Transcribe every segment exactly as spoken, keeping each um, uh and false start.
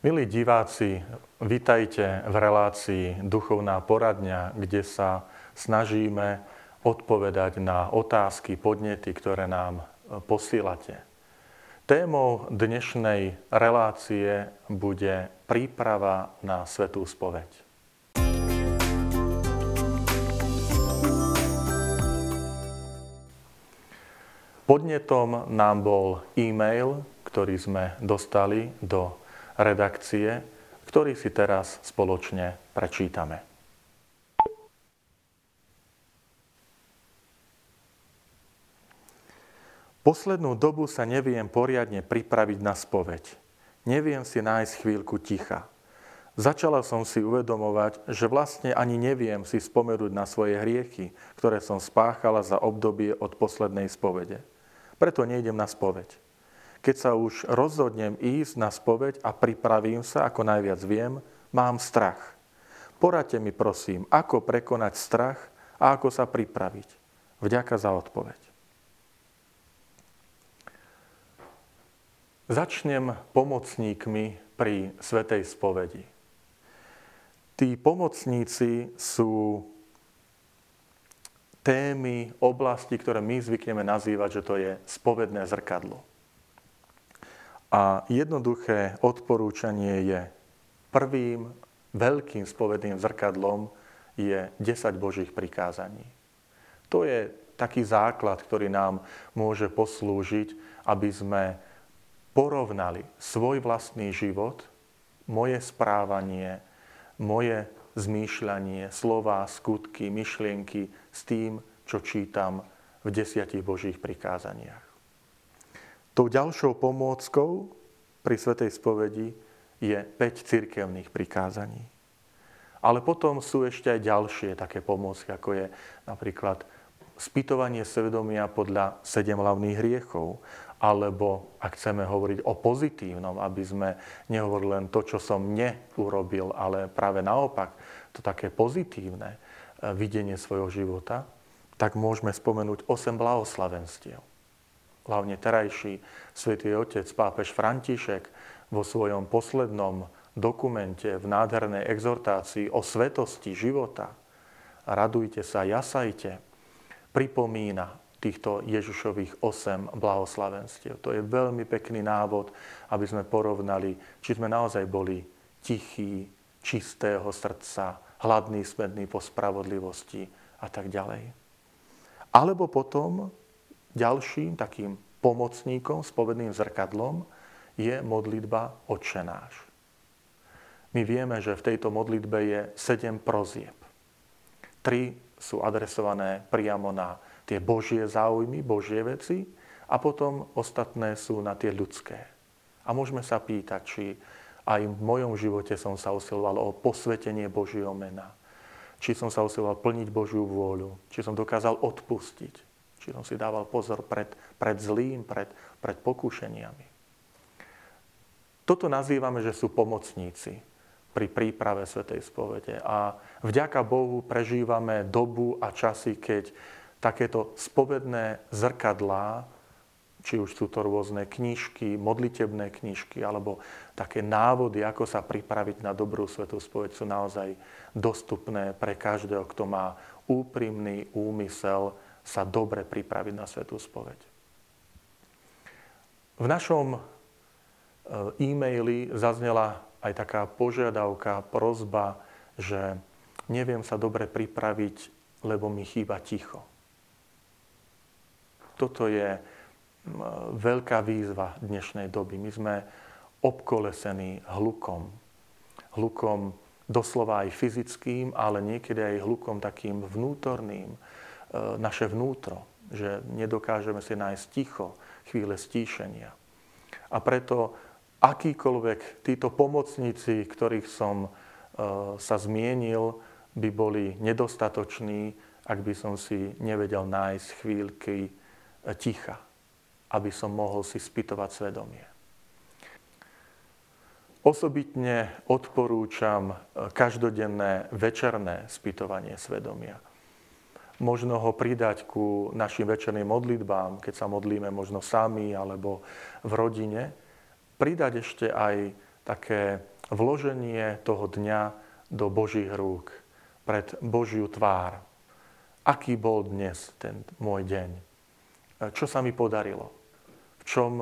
Milí diváci, vitajte v relácii Duchovná poradňa, kde sa snažíme odpovedať na otázky, podnety, ktoré nám posielate. Témou dnešnej relácie bude príprava na svätú spoveď. Podnetom nám bol e-mail, ktorý sme dostali do redakcie, ktorý si teraz spoločne prečítame. Poslednú dobu sa neviem poriadne pripraviť na spoveď. Neviem si nájsť chvíľku ticha. Začala som si uvedomovať, že vlastne ani neviem si spomenúť na svoje hriechy, ktoré som spáchala za obdobie od poslednej spovede. Preto nejdem na spoveď. Keď sa už rozhodnem ísť na spoveď a pripravím sa, ako najviac viem, mám strach. Poradte mi prosím, ako prekonať strach a ako sa pripraviť. Vďaka za odpoveď. Začnem pomocníkmi pri svätej spovedi. Tí pomocníci sú témy, oblasti, ktoré my zvykneme nazývať, že to je spovedné zrkadlo. A jednoduché odporúčanie je, prvým veľkým spovedným zrkadlom je desať Božích prikázaní. To je taký základ, ktorý nám môže poslúžiť, aby sme porovnali svoj vlastný život, moje správanie, moje zmýšľanie, slová, skutky, myšlienky s tým, čo čítam v desiatich Božích prikázaniach. Tou ďalšou pomôckou pri svätej spovedi je päť cirkevných prikázaní. Ale potom sú ešte aj ďalšie také pomôcky, ako je napríklad spytovanie svedomia podľa sedem hlavných hriechov, alebo ak chceme hovoriť o pozitívnom, aby sme nehovorili len to, čo som neurobil, ale práve naopak, to také pozitívne videnie svojho života, tak môžeme spomenúť osem blahoslavenstiev. Hlavne terajší svätý otec pápež František vo svojom poslednom dokumente v nádhernej exhortácii o svetosti života Radujte sa, jasajte, pripomína týchto Ježišových osem blahoslavenstiev. To je veľmi pekný návod, aby sme porovnali, či sme naozaj boli tichí, čistého srdca, hladní, smední po spravodlivosti a tak ďalej. Alebo potom ďalším takým pomocníkom, spovedným zrkadlom je modlitba Otče náš. My vieme, že v tejto modlitbe je sedem prosieb. Tri sú adresované priamo na tie Božie záujmy, Božie veci a potom ostatné sú na tie ľudské. A môžeme sa pýtať, či aj v mojom živote som sa usiloval o posvetenie Božieho mena, či som sa usiloval plniť Božiu vôľu, či som dokázal odpustiť, či som si dával pozor pred, pred zlým, pred, pred pokúšeniami. Toto nazývame, že sú pomocníci pri príprave svätej spovede. A vďaka Bohu prežívame dobu a časy, keď takéto spovedné zrkadlá, či už sú to rôzne knižky, modlitebné knižky, alebo také návody, ako sa pripraviť na dobrú svätú spoveď, sú naozaj dostupné pre každého, kto má úprimný úmysel sa dobre pripraviť na svätú spoveď. V našom e-maili zaznela aj taká požiadavka, prosba, že neviem sa dobre pripraviť, lebo mi chýba ticho. Toto je veľká výzva dnešnej doby. My sme obkolesení hlukom. Hlukom doslova aj fyzickým, ale niekedy aj hlukom takým vnútorným, naše vnútro, že nedokážeme si nájsť ticho, chvíle stíšenia. A preto akýkoľvek títo pomocníci, ktorých som e, sa zmienil, by boli nedostatoční, ak by som si nevedel nájsť chvíľky ticha, aby som mohol si spytovať svedomie. Osobitne odporúčam každodenné večerné spytovanie svedomia. Možno ho pridať ku našim večerným modlitbám, keď sa modlíme možno sami alebo v rodine. Pridať ešte aj také vloženie toho dňa do Božích rúk, pred Božiu tvár. Aký bol dnes ten môj deň? Čo sa mi podarilo? V čom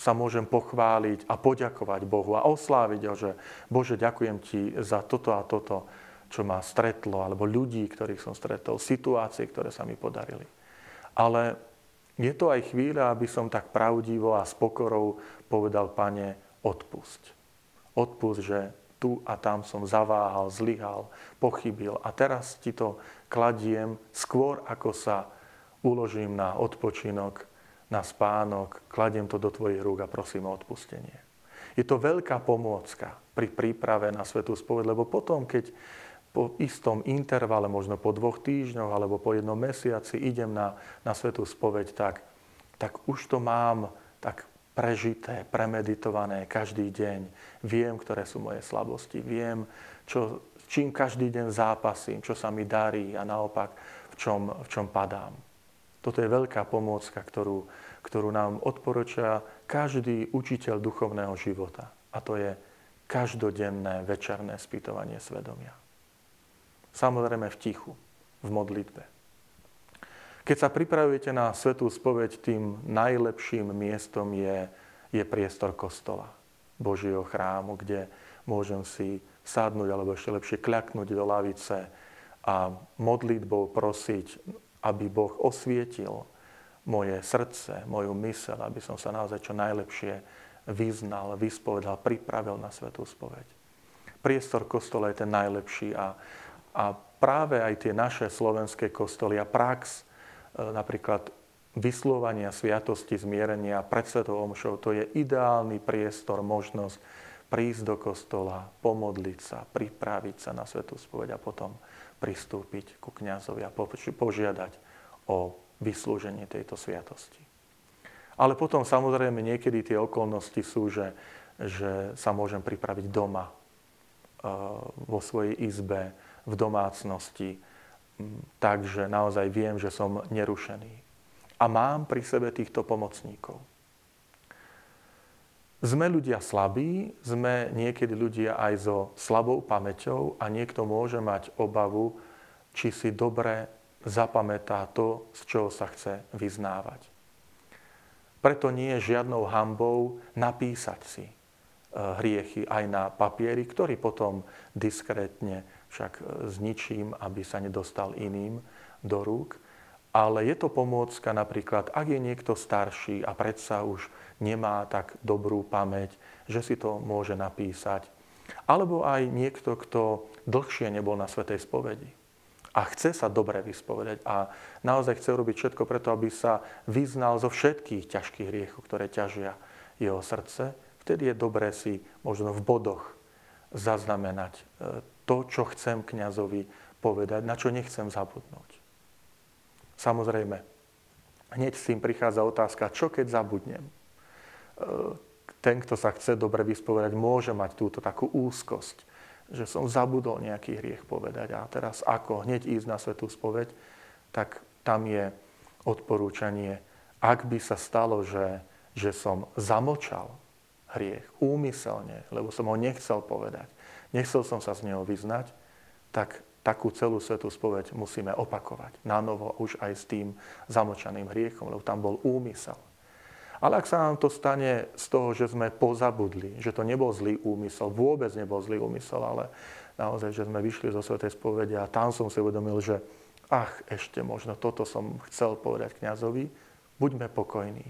sa môžem pochváliť a poďakovať Bohu a osláviť ho, že Bože, ďakujem Ti za toto a toto, čo ma stretlo, alebo ľudí, ktorých som stretol, situácie, ktoré sa mi podarili. Ale je to aj chvíľa, aby som tak pravdivo a s pokorou povedal, Pane, odpusť. Odpusť, že tu a tam som zaváhal, zlyhal, pochybil a teraz Ti to kladiem skôr, ako sa uložím na odpočinok, na spánok, kladiem to do Tvojich rúk a prosím o odpustenie. Je to veľká pomôcka pri príprave na svätú spoveď, lebo potom, keď po istom intervale, možno po dvoch týždňoch alebo po jednom mesiaci idem na, na svätú spoveď, tak, tak už to mám tak prežité, premeditované každý deň. Viem, ktoré sú moje slabosti, viem, čo, čím každý deň zápasím, čo sa mi darí a naopak, v čom, v čom padám. Toto je veľká pomôcka, ktorú, ktorú nám odporúča každý učiteľ duchovného života. A to je každodenné večerné spýtovanie svedomia. Samozrejme v tichu, v modlitbe. Keď sa pripravujete na svätú spoveď, tým najlepším miestom je, je priestor kostola, Božieho chrámu, kde môžem si sadnúť, alebo ešte lepšie kľaknúť do lavice a modlitbou prosiť, aby Boh osvietil moje srdce, moju myseľ, aby som sa naozaj čo najlepšie vyznal, vyspovedal, pripravil na svätú spoveď. Priestor kostola je ten najlepší a, a práve aj tie naše slovenské kostoly a prax, napríklad vyslovania sviatosti, zmierenia pred svetou omšou, to je ideálny priestor, možnosť prísť do kostola, pomodliť sa, pripraviť sa na svätú spoveď a potom pristúpiť ku kňazovi a požiadať o vyslúženie tejto sviatosti. Ale potom samozrejme niekedy tie okolnosti sú, že, že sa môžem pripraviť doma, vo svojej izbe, v domácnosti, takže naozaj viem, že som nerušený. A mám pri sebe týchto pomocníkov. Sme ľudia slabí, sme niekedy ľudia aj so slabou pamäťou a niekto môže mať obavu, či si dobre zapamätá to, z čoho sa chce vyznávať. Preto nie je žiadnou hanbou napísať si hriechy aj na papieri, ktorý potom diskrétne však zničím, aby sa nedostal iným do rúk. Ale je to pomôcka napríklad, ak je niekto starší a predsa už nemá tak dobrú pamäť, že si to môže napísať. Alebo aj niekto, kto dlhšie nebol na svätej spovedi a chce sa dobre vyspovedať a naozaj chce robiť všetko preto, aby sa vyznal zo všetkých ťažkých hriechov, ktoré ťažia jeho srdce. Vtedy je dobré si možno v bodoch zaznamenať to, čo chcem kňazovi povedať, na čo nechcem zabudnúť. Samozrejme, hneď s tým prichádza otázka, čo keď zabudnem? Ten, kto sa chce dobre vyspovedať, môže mať túto takú úzkosť, že som zabudol nejaký hriech povedať. A teraz ako hneď ísť na svätú spoveď, tak tam je odporúčanie, ak by sa stalo, že, že som zamlčal hriech úmyselne, lebo som ho nechcel povedať, nechcel som sa z neho vyznať, tak takú celú svätú spoveď musíme opakovať. Na novo už aj s tým zamlčaným hriechom, lebo tam bol úmysel. Ale ak sa nám to stane z toho, že sme pozabudli, že to nebol zlý úmysel, vôbec nebol zlý úmysel, ale naozaj, že sme vyšli zo svätej spovede a tam som si uvedomil, že ach, ešte možno toto som chcel povedať kňazovi, buďme pokojní,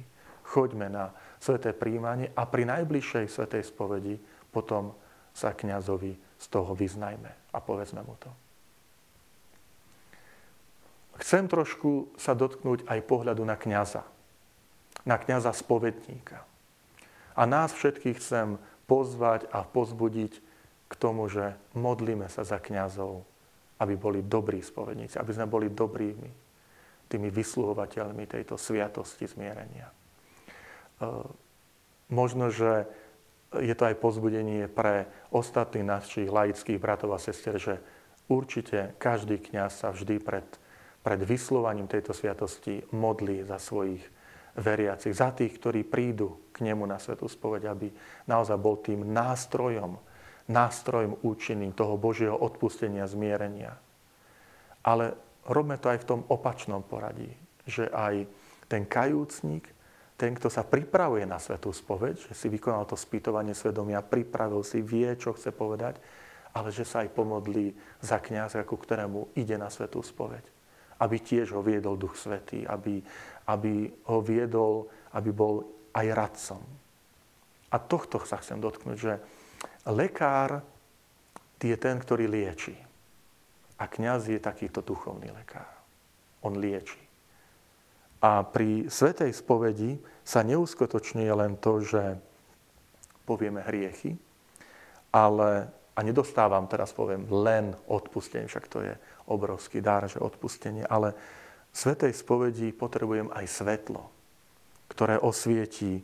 choďme na sväté príjmanie a pri najbližšej svätej spovedi potom sa kňazovi z toho vyznajme a povedzme mu to. Chcem trošku sa dotknúť aj pohľadu na kňaza, na kňaza spovedníka. A nás všetkých chcem pozvať a pozbudiť k tomu, že modlíme sa za kňazov, aby boli dobrí spovedníci, aby sme boli dobrými, tými vysluhovateľmi tejto sviatosti zmierenia. Možno, že je to aj pozbudenie pre ostatných našich laických bratov a sestier, že určite každý kňaz sa vždy pred pred vyslovaním tejto sviatosti modlí za svojich veriacich, za tých, ktorí prídu k nemu na svätú spoveď, aby naozaj bol tým nástrojom, nástrojom účinným toho Božieho odpustenia, zmierenia. Ale robme to aj v tom opačnom poradí, že aj ten kajúcnik, ten, kto sa pripravuje na svätú spoveď, že si vykonal to spýtovanie svedomia, pripravil si, vie, čo chce povedať, ale že sa aj pomodlí za kňaza, ku ktorému ide na svätú spoveď. Aby tiež ho viedol Duch Svätý, aby, aby ho viedol, aby bol aj radcom. A tohto sa chcem dotknúť, že lekár je ten, ktorý lieči. A kňaz je takýto duchovný lekár. On lieči. A pri svätej spovedi sa neuskutočňuje len to, že povieme hriechy, ale... A nedostávam, teraz poviem, len odpustenie, však to je obrovský dar, že odpustenie, ale v svätej spovedi potrebujem aj svetlo, ktoré osvietí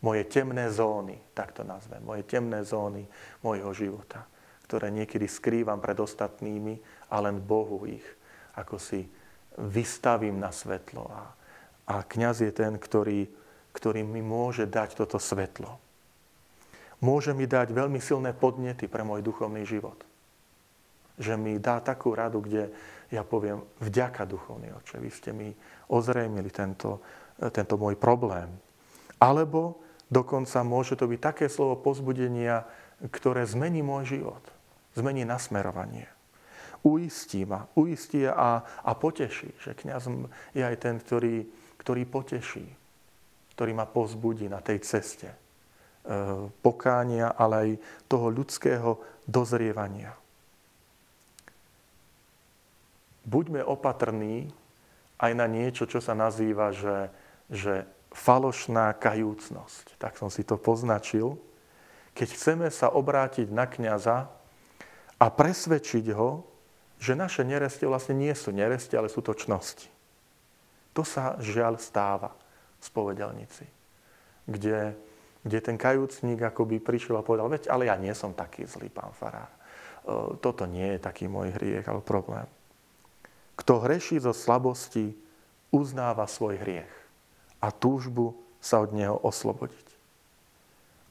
moje temné zóny, tak to nazvem, moje temné zóny mojho života, ktoré niekedy skrývam pred ostatnými a len Bohu ich, ako si vystavím na svetlo. A, a kňaz je ten, ktorý, ktorý mi môže dať toto svetlo. Môže mi dať veľmi silné podnety pre môj duchovný život. Že mi dá takú radu, kde ja poviem, vďaka duchovný oče, vy ste mi ozrejmili tento, tento môj problém. Alebo dokonca môže to byť také slovo povzbudenia, ktoré zmení môj život, zmení nasmerovanie. Uistí ma, uistí a, a poteší, že kňaz je aj ten, ktorý, ktorý poteší, ktorý ma povzbudí na tej ceste pokánia, ale aj toho ľudského dozrievania. Buďme opatrní aj na niečo, čo sa nazýva, že, že falošná kajúcnosť. Tak som si to poznačil. Keď chceme sa obrátiť na kňaza a presvedčiť ho, že naše nerestie vlastne nie sú nerestie, ale sú to čnosti. To sa žiaľ stáva v spovedelnici, kde... kde ten kajúcník akoby prišiel a povedal, veď, ale ja nie som taký zlý, pán farár. Toto nie je taký môj hriech, ale problém. Kto hreší zo slabosti, uznáva svoj hriech a túžbu sa od neho oslobodiť.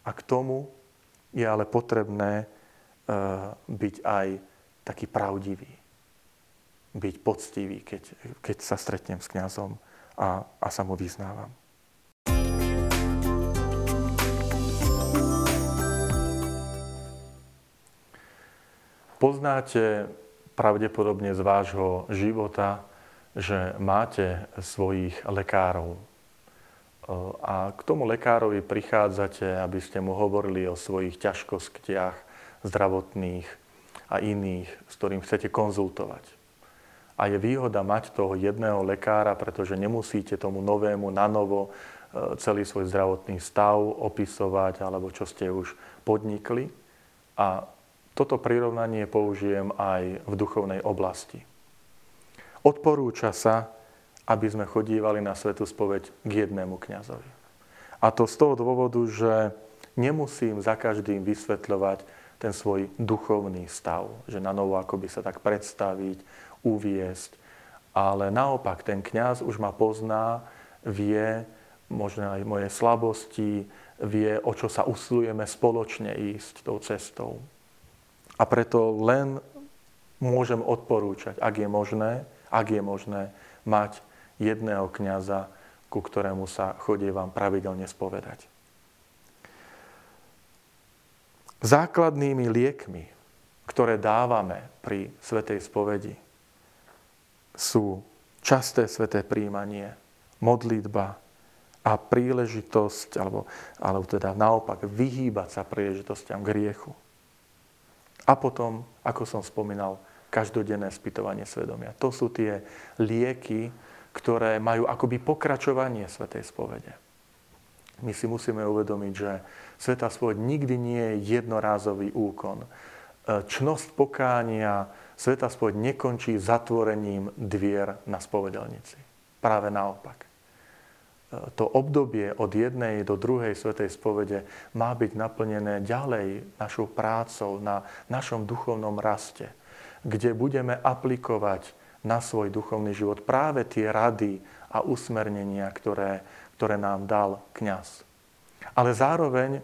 A k tomu je ale potrebné byť aj taký pravdivý. Byť poctivý, keď, keď sa stretnem s kňazom a, a sa mu vyznávam. Poznáte pravdepodobne z vášho života, že máte svojich lekárov. A k tomu lekárovi prichádzate, aby ste mu hovorili o svojich ťažkostiach zdravotných a iných, s ktorým chcete konzultovať. A je výhoda mať toho jedného lekára, pretože nemusíte tomu novému na novo celý svoj zdravotný stav opisovať alebo čo ste už podnikli. A toto prirovnanie použijem aj v duchovnej oblasti. Odporúča sa, aby sme chodívali na svätú spoveď k jednému kňazovi. A to z toho dôvodu, že nemusím za každým vysvetľovať ten svoj duchovný stav, že na novo akoby sa tak predstaviť, uviesť. Ale naopak, ten kňaz už ma pozná, vie možno aj moje slabosti, vie, o čo sa usilujeme spoločne ísť tou cestou. A preto len môžem odporúčať, ak je možné, ak je možné mať jedného kňaza, ku ktorému sa chodievam pravidelne spovedať. Základnými liekmi, ktoré dávame pri svätej spovedi, sú časté sväté prijímanie, modlitba a príležitosť, alebo, alebo teda naopak vyhýbať sa príležitostiam k hriechu. A potom, ako som spomínal, každodenné spytovanie svedomia. To sú tie lieky, ktoré majú akoby pokračovanie svätej spovede. My si musíme uvedomiť, že svätá spoveď nikdy nie je jednorázový úkon. Čnosť pokánia, svätá spoveď nekončí zatvorením dvier na spovedelnici. Práve naopak. To obdobie od jednej do druhej svätej spovede má byť naplnené ďalej našou prácou na našom duchovnom raste, kde budeme aplikovať na svoj duchovný život práve tie rady a usmernenia, ktoré, ktoré nám dal kňaz. Ale zároveň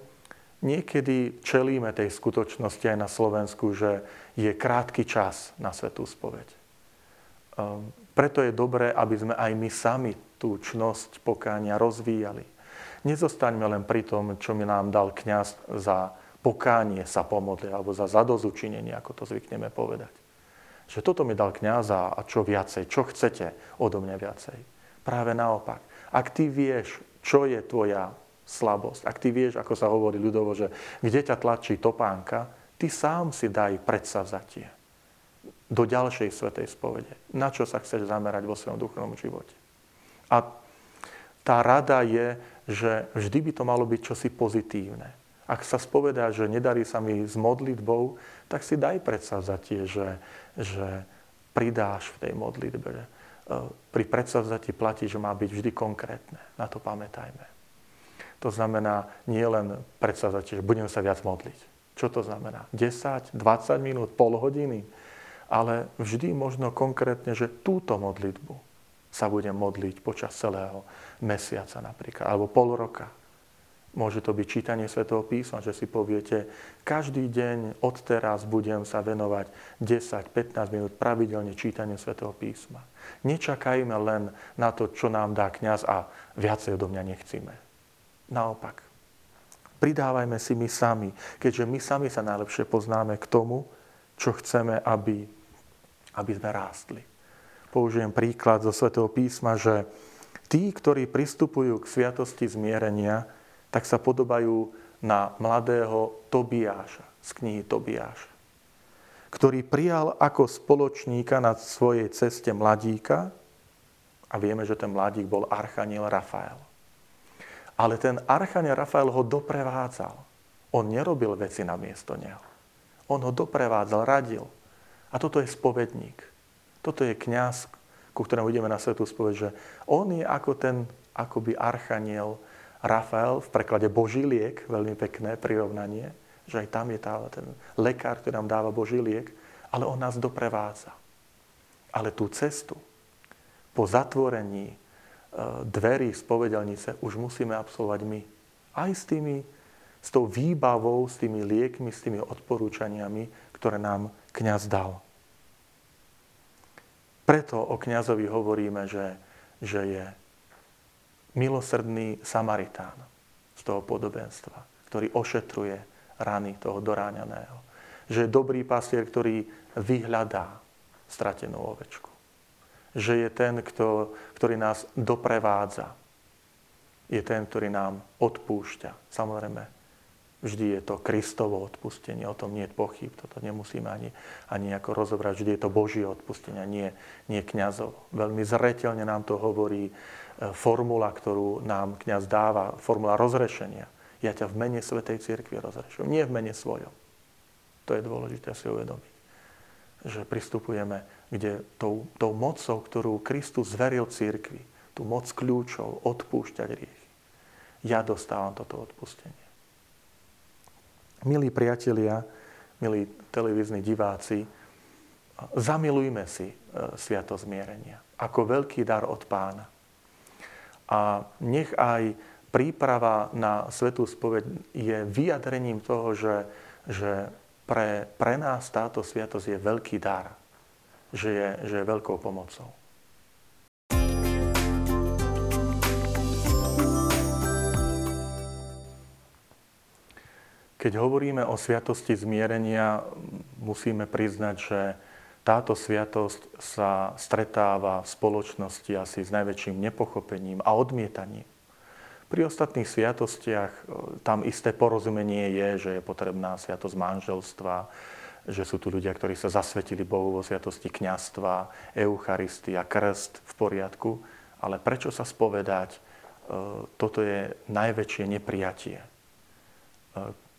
niekedy čelíme tej skutočnosti aj na Slovensku, že je krátky čas na svätú spoveď. Preto je dobré, aby sme aj my sami tú čnosť pokánia rozvíjali. Nezostaňme len pri tom, čo mi nám dal kňaz za pokánie sa pomodli, alebo za zadozučinenie, ako to zvykneme povedať. Že toto mi dal kňaza a čo viacej, čo chcete odo mňa viacej. Práve naopak. Ak ty vieš, čo je tvoja slabosť, ak ty vieš, ako sa hovorí ľudovo, že kde ťa tlačí topánka, ty sám si daj predsavzatie do ďalšej svätej spovede. Na čo sa chceš zamerať vo svojom duchovnom živote. A tá rada je, že vždy by to malo byť čosi pozitívne. Ak sa spovedá, že nedarí sa mi s modlitbou, tak si daj predsavzatie, že, že pridáš v tej modlitbe. Pri predsavzatí platí, že má byť vždy konkrétne. Na to pamätajme. To znamená nie len predsavzatie, že budem sa viac modliť. Čo to znamená? desať, dvadsať minút, pol hodiny. Ale vždy možno konkrétne, že túto modlitbu sa budem modliť počas celého mesiaca napríklad, alebo pol roka. Môže to byť čítanie Svätého písma, že si poviete, každý deň od teraz budem sa venovať desať až pätnásť minút pravidelne čítanie Svätého písma. Nečakajme len na to, čo nám dá kňaz a viacej odo mňa nechcíme. Naopak, pridávajme si my sami, keďže my sami sa najlepšie poznáme k tomu, čo chceme, aby, aby sme rástli. Použijem príklad zo Svätého písma, že tí, ktorí pristupujú k sviatosti zmierenia, tak sa podobajú na mladého Tobiáša z knihy Tobiáša, ktorý prijal ako spoločníka na svojej ceste mladíka, a vieme, že ten mladík bol archaniel Rafael. Ale ten archaniel Rafael ho doprevádzal. On nerobil veci namiesto neho. On ho doprevádzal, radil. A toto je spovedník. Toto je kňaz, ku ktorému ideme na svätú spoveď, že on je ako ten akoby archaniel Rafael, v preklade Boží liek, veľmi pekné prirovnanie, že aj tam je tá, ten lekár, ktorý nám dáva Boží liek, ale on nás doprevádza. Ale tú cestu po zatvorení dverí spovedelnice už musíme absolvovať my. Aj s tými, s tou výbavou, s tými liekmi, s tými odporúčaniami, ktoré nám kňaz dal. Preto o kňazovi hovoríme, že, že je milosrdný Samaritán z toho podobenstva, ktorý ošetruje rany toho doráňaného. Že je dobrý pastier, ktorý vyhľadá stratenú ovečku. Že je ten, kto, ktorý nás doprevádza. Je ten, ktorý nám odpúšťa. Samozrejme, vždy je to Kristovo odpustenie, o tom nie je pochyb. Toto nemusíme ani, ani nejako rozobrať. Vždy je to Božie odpustenie, nie, nie kňazovo. Veľmi zreteľne nám to hovorí formula, ktorú nám kňaz dáva, formula rozrešenia. Ja ťa v mene Svätej cirkvi rozrešujem, nie v mene svojom. To je dôležité si uvedomiť. Že pristupujeme kde tou, tou mocou, ktorú Kristus zveril cirkvi, tú moc kľúčov odpúšťať hriechy. Ja dostávam toto odpustenie. Milí priatelia, milí televízni diváci, zamilujme si sviatosť zmierenia ako veľký dar od Pána. A nech aj príprava na svätú spoveď je vyjadrením toho, že, že pre, pre nás táto sviatosť je veľký dar, že je, že je veľkou pomocou. Keď hovoríme o sviatosti zmierenia, musíme priznať, že táto sviatosť sa stretáva v spoločnosti asi s najväčším nepochopením a odmietaním. Pri ostatných sviatostiach tam isté porozumenie je, že je potrebná sviatosť manželstva, že sú tu ľudia, ktorí sa zasvetili Bohu vo sviatosti kňazstva, Eucharistia, krst v poriadku. Ale prečo sa spovedať? Toto je najväčšie neprijatie,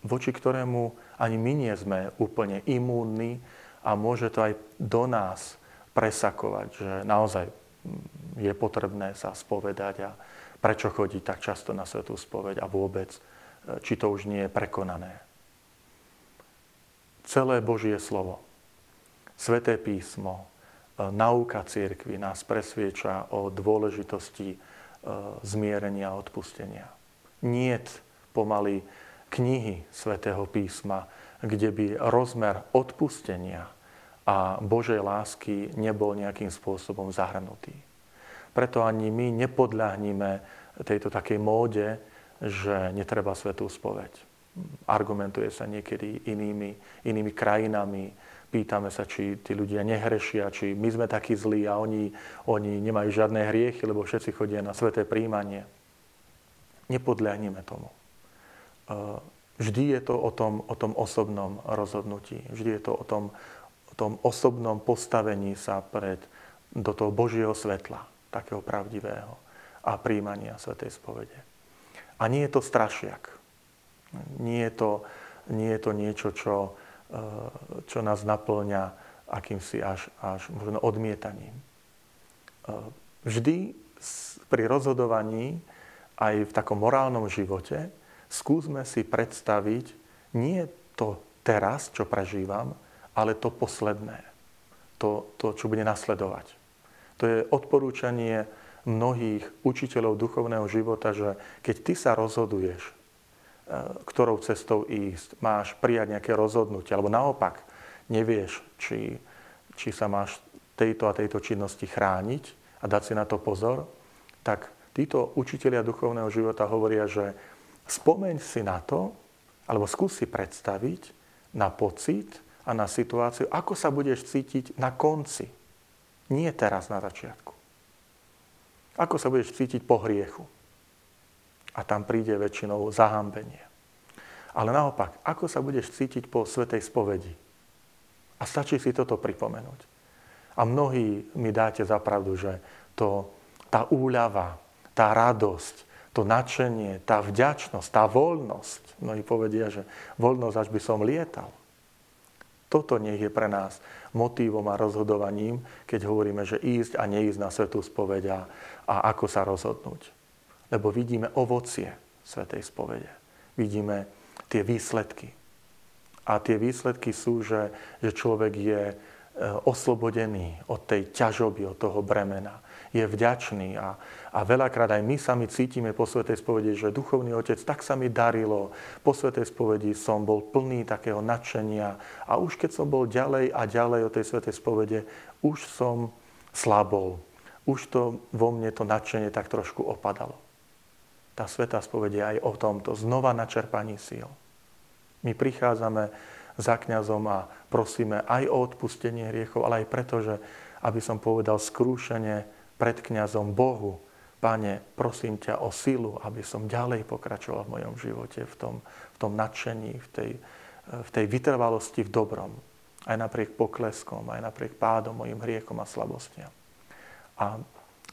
voči ktorému ani my nie sme úplne imúnni, a môže to aj do nás presakovať, že naozaj je potrebné sa spovedať a prečo chodí tak často na svätú spoveď a vôbec, či to už nie je prekonané. Celé Božie slovo, Sväté písmo, nauka cirkvi nás presvieča o dôležitosti zmierenia a odpustenia. Niet pomaly knihy Svätého písma, kde by rozmer odpustenia a Božej lásky nebol nejakým spôsobom zahrnutý. Preto ani my nepodľahníme tejto takej móde, že netreba svätú spoveď. Argumentuje sa niekedy inými, inými krajinami. Pýtame sa, či tí ľudia nehrešia, či my sme takí zlí a oni, oni nemajú žiadne hriechy, lebo všetci chodia na sväté príjmanie. Nepodľahnime tomu. Vždy je to o tom, o tom osobnom rozhodnutí. Vždy je to o tom, o tom osobnom postavení sa pred, do toho Božieho svetla, takého pravdivého a príjmania svätej spovede. A nie je to strašiak. Nie je to, nie je to niečo, čo čo nás naplňa akýmsi až, až možno odmietaním. Vždy pri rozhodovaní, aj v takom morálnom živote, skúsme si predstaviť nie to teraz, čo prežívam, ale to posledné, to, to čo bude nasledovať. To je odporúčanie mnohých učiteľov duchovného života, že keď ty sa rozhoduješ, ktorou cestou ísť, máš prijať nejaké rozhodnutie, alebo naopak nevieš, či, či sa máš tejto a tejto činnosti chrániť a dať si na to pozor, tak títo učitelia duchovného života hovoria, že spomeň si na to, alebo skús si predstaviť na pocit a na situáciu, ako sa budeš cítiť na konci. Nie teraz na začiatku. Ako sa budeš cítiť po hriechu. A tam príde väčšinou zahambenie. Ale naopak, ako sa budeš cítiť po svätej spovedi? A stačí si toto pripomenúť. A mnohí mi dáte za pravdu, že to, tá úľava, tá radosť, to nadšenie, tá vďačnosť, tá voľnosť, mnohí povedia, že voľnosť, až by som lietal. Toto nech je pre nás motívom a rozhodovaním, keď hovoríme, že ísť a neísť na svätú spoveď a ako sa rozhodnúť. Lebo vidíme ovocie svätej spovede. Vidíme tie výsledky. A tie výsledky sú, že, že človek je oslobodený od tej ťažoby, od toho bremena. Je vďačný a, a veľakrát aj my sami cítime po svätej spovedi, že duchovný otec, tak sa mi darilo. Po svätej spovedi som bol plný takého nadšenia a už keď som bol ďalej a ďalej od tej svätej spovede, už som slabol. Už to vo mne to nadšenie tak trošku opadalo. Tá svätá spoveď je aj o tomto znova načerpaní síl. My prichádzame za kňazom a prosíme aj o odpustenie hriechov, ale aj preto, že, aby som povedal skrúšene pred kňazom Bohu, Pane, prosím ťa o silu, aby som ďalej pokračoval v mojom živote, v tom, v tom nadšení, v tej, v tej vytrvalosti v dobrom. Aj napriek pokleskom, aj napriek pádom, mojim hriechom a slabostiam. A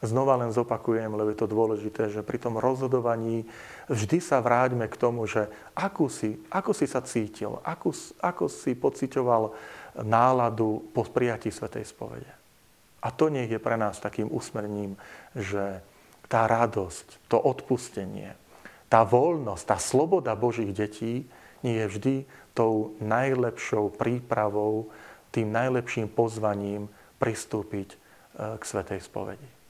znova len zopakujem, lebo je to dôležité, že pri tom rozhodovaní vždy sa vráťme k tomu, že ako si, ako si sa cítil, ako, ako si pociťoval náladu po prijatí svätej spovede. A to nech je pre nás takým usmerním, že tá radosť, to odpustenie, tá voľnosť, tá sloboda Božích detí nie je vždy tou najlepšou prípravou, tým najlepším pozvaním pristúpiť k svätej spovedi.